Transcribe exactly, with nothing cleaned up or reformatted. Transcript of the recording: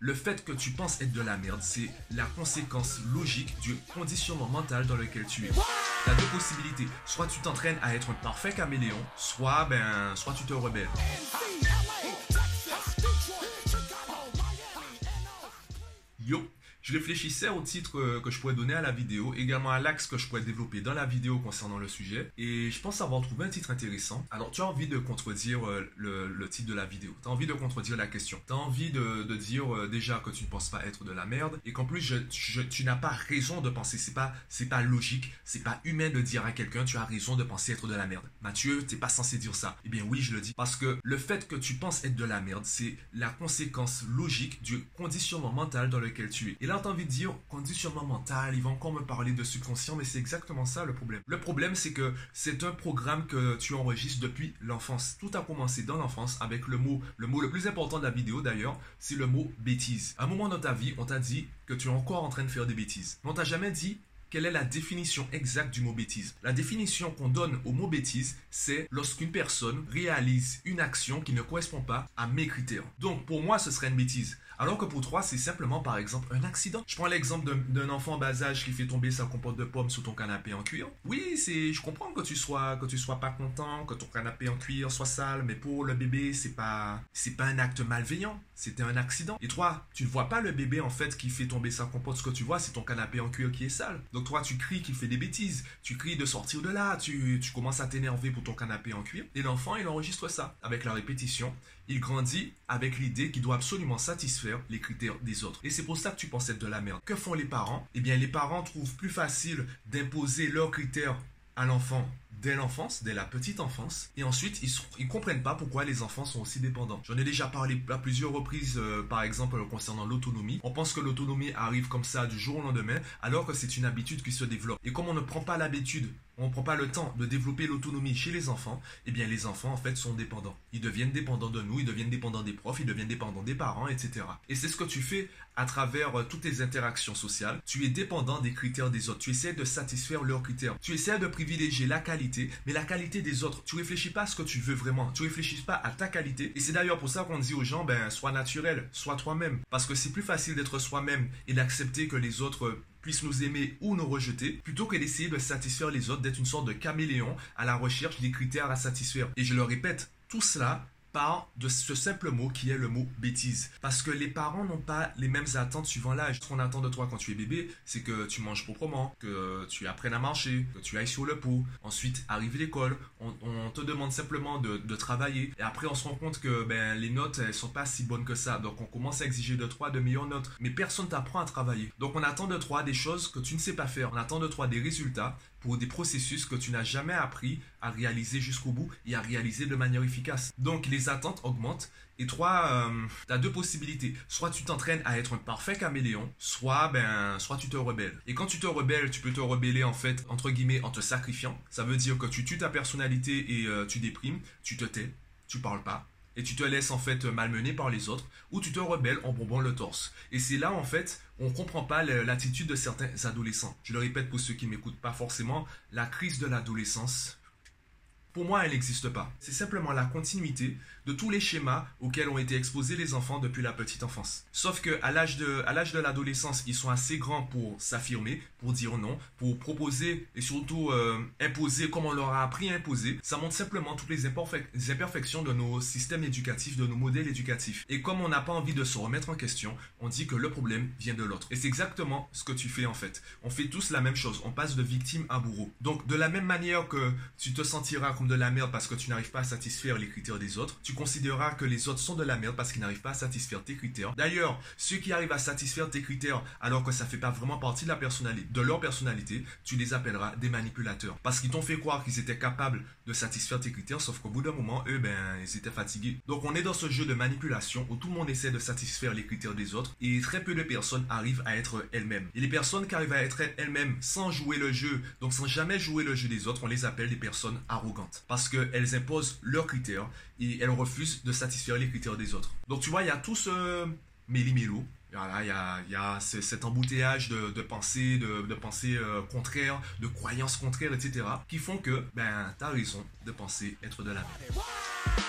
Le fait que tu penses être de la merde, c'est la conséquence logique du conditionnement mental dans lequel tu es. T'as deux possibilités, soit tu t'entraînes à être un parfait caméléon, soit ben, soit tu te rebelles. Yo, je réfléchissais au titre que je pourrais donner à la vidéo, également à l'axe que je pourrais développer dans la vidéo concernant le sujet, et je pense avoir trouvé un titre intéressant. Alors tu as envie de contredire le, le titre de la vidéo, tu as envie de contredire la question, tu as envie de, de dire déjà que tu ne penses pas être de la merde, et qu'en plus je, je, tu n'as pas raison de penser, c'est pas, c'est pas logique, c'est pas humain de dire à quelqu'un tu as raison de penser être de la merde. Mathieu, t'es pas censé dire ça. Eh bien oui, je le dis, parce que le fait que tu penses être de la merde, c'est la conséquence logique du conditionnement mental dans lequel tu es. Et là, t'as envie de dire conditionnement mental, ils vont encore me parler de subconscient, mais c'est exactement ça le problème. Le problème, c'est que c'est un programme que tu enregistres depuis l'enfance. Tout a commencé dans l'enfance avec le mot, le mot le plus important de la vidéo d'ailleurs, c'est le mot bêtise. À un moment dans ta vie, on t'a dit que tu es encore en train de faire des bêtises. Mais on t'a jamais dit quelle est la définition exacte du mot bêtise. La définition qu'on donne au mot bêtise, c'est lorsqu'une personne réalise une action qui ne correspond pas à mes critères. Donc pour moi, ce serait une bêtise. Alors que pour toi, c'est simplement par exemple un accident. Je prends l'exemple d'un enfant en bas âge qui fait tomber sa compote de pommes sous ton canapé en cuir. Oui, c'est, je comprends que tu sois que tu sois pas content, que ton canapé en cuir soit sale, mais pour le bébé, c'est pas c'est pas un acte malveillant, c'était un accident. Et toi, tu ne vois pas le bébé en fait qui fait tomber sa compote, ce que tu vois, c'est ton canapé en cuir qui est sale. Donc toi, tu cries qu'il fait des bêtises, tu cries de sortir de là, tu tu commences à t'énerver pour ton canapé en cuir. Et l'enfant, il enregistre ça avec la répétition. Il grandit avec l'idée qu'il doit absolument satisfaire les critères des autres. Et c'est pour ça que tu penses être de la merde. Que font les parents? Eh bien, les parents trouvent plus facile d'imposer leurs critères à l'enfant dès l'enfance, dès la petite enfance. Et ensuite, ils, sont, ils comprennent pas pourquoi les enfants sont aussi dépendants. J'en ai déjà parlé à plusieurs reprises, euh, par exemple, concernant l'autonomie. On pense que l'autonomie arrive comme ça du jour au lendemain, alors que c'est une habitude qui se développe. Et comme on ne prend pas l'habitude, on ne prend pas le temps de développer l'autonomie chez les enfants, eh bien, les enfants, en fait, sont dépendants. Ils deviennent dépendants de nous, ils deviennent dépendants des profs, ils deviennent dépendants des parents, et cetera. Et c'est ce que tu fais à travers euh, toutes tes interactions sociales. Tu es dépendant des critères des autres. Tu essaies de satisfaire leurs critères. Tu essaies de privilégier la qualité mais la qualité des autres. Tu réfléchis pas à ce que tu veux vraiment, tu réfléchis pas à ta qualité, et c'est d'ailleurs pour ça qu'on dit aux gens, ben, sois naturel, sois toi-même, parce que c'est plus facile d'être soi-même et d'accepter que les autres puissent nous aimer ou nous rejeter, plutôt que d'essayer de satisfaire les autres, d'être une sorte de caméléon à la recherche des critères à satisfaire. Et je le répète, tout cela part de ce simple mot qui est le mot bêtise. Parce que les parents n'ont pas les mêmes attentes suivant l'âge. Ce qu'on attend de toi quand tu es bébé, c'est que tu manges proprement, que tu apprennes à marcher, que tu ailles sur le pot. Ensuite, arrive l'école, on, on te demande simplement de, de travailler. Et après, on se rend compte que ben, les notes, elles sont pas si bonnes que ça. Donc, on commence à exiger de toi de meilleures notes. Mais personne t'apprend à travailler. Donc, on attend de toi des choses que tu ne sais pas faire. On attend de toi des résultats pour des processus que tu n'as jamais appris à réaliser jusqu'au bout et à réaliser de manière efficace. Donc, les attentes augmentent. Et trois, euh, tu as deux possibilités. Soit tu t'entraînes à être un parfait caméléon, soit, ben, soit tu te rebelles. Et quand tu te rebelles, tu peux te rebeller en fait, entre guillemets, en te sacrifiant. Ça veut dire que tu tues ta personnalité et euh, tu déprimes, tu te tais, tu parles pas. Et tu te laisses en fait malmener par les autres, ou tu te rebelles en bombant le torse. Et c'est là en fait, on comprend pas l'attitude de certains adolescents. Je le répète pour ceux qui m'écoutent pas forcément, la crise de l'adolescence, pour moi, elle n'existe pas. C'est simplement la continuité de tous les schémas auxquels ont été exposés les enfants depuis la petite enfance. Sauf qu'à l'âge de, à l'âge de l'adolescence, ils sont assez grands pour s'affirmer, pour dire non, pour proposer et surtout euh, imposer comme on leur a appris à imposer. Ça montre simplement toutes les imperfections de nos systèmes éducatifs, de nos modèles éducatifs. Et comme on n'a pas envie de se remettre en question, on dit que le problème vient de l'autre. Et c'est exactement ce que tu fais en fait. On fait tous la même chose. On passe de victime à bourreau. Donc de la même manière que tu te sentiras comme de la merde parce que tu n'arrives pas à satisfaire les critères des autres, tu considéreras que les autres sont de la merde parce qu'ils n'arrivent pas à satisfaire tes critères. D'ailleurs, ceux qui arrivent à satisfaire tes critères alors que ça fait pas vraiment partie de la personnalité, de leur personnalité, tu les appelleras des manipulateurs parce qu'ils t'ont fait croire qu'ils étaient capables de satisfaire tes critères, sauf qu'au bout d'un moment, eux, ben, ils étaient fatigués. Donc on est dans ce jeu de manipulation où tout le monde essaie de satisfaire les critères des autres et très peu de personnes arrivent à être elles-mêmes. Et les personnes qui arrivent à être elles-mêmes sans jouer le jeu, donc sans jamais jouer le jeu des autres, on les appelle des personnes arrogantes. Parce qu'elles imposent leurs critères et elles refusent de satisfaire les critères des autres. Donc tu vois, il y a tout ce méli-mélo. Il y a, il y a cet embouteillage de, de pensées, de, de pensées euh, contraires, de croyances contraires, et cetera qui font que ben, tu as raison de penser être de la merde.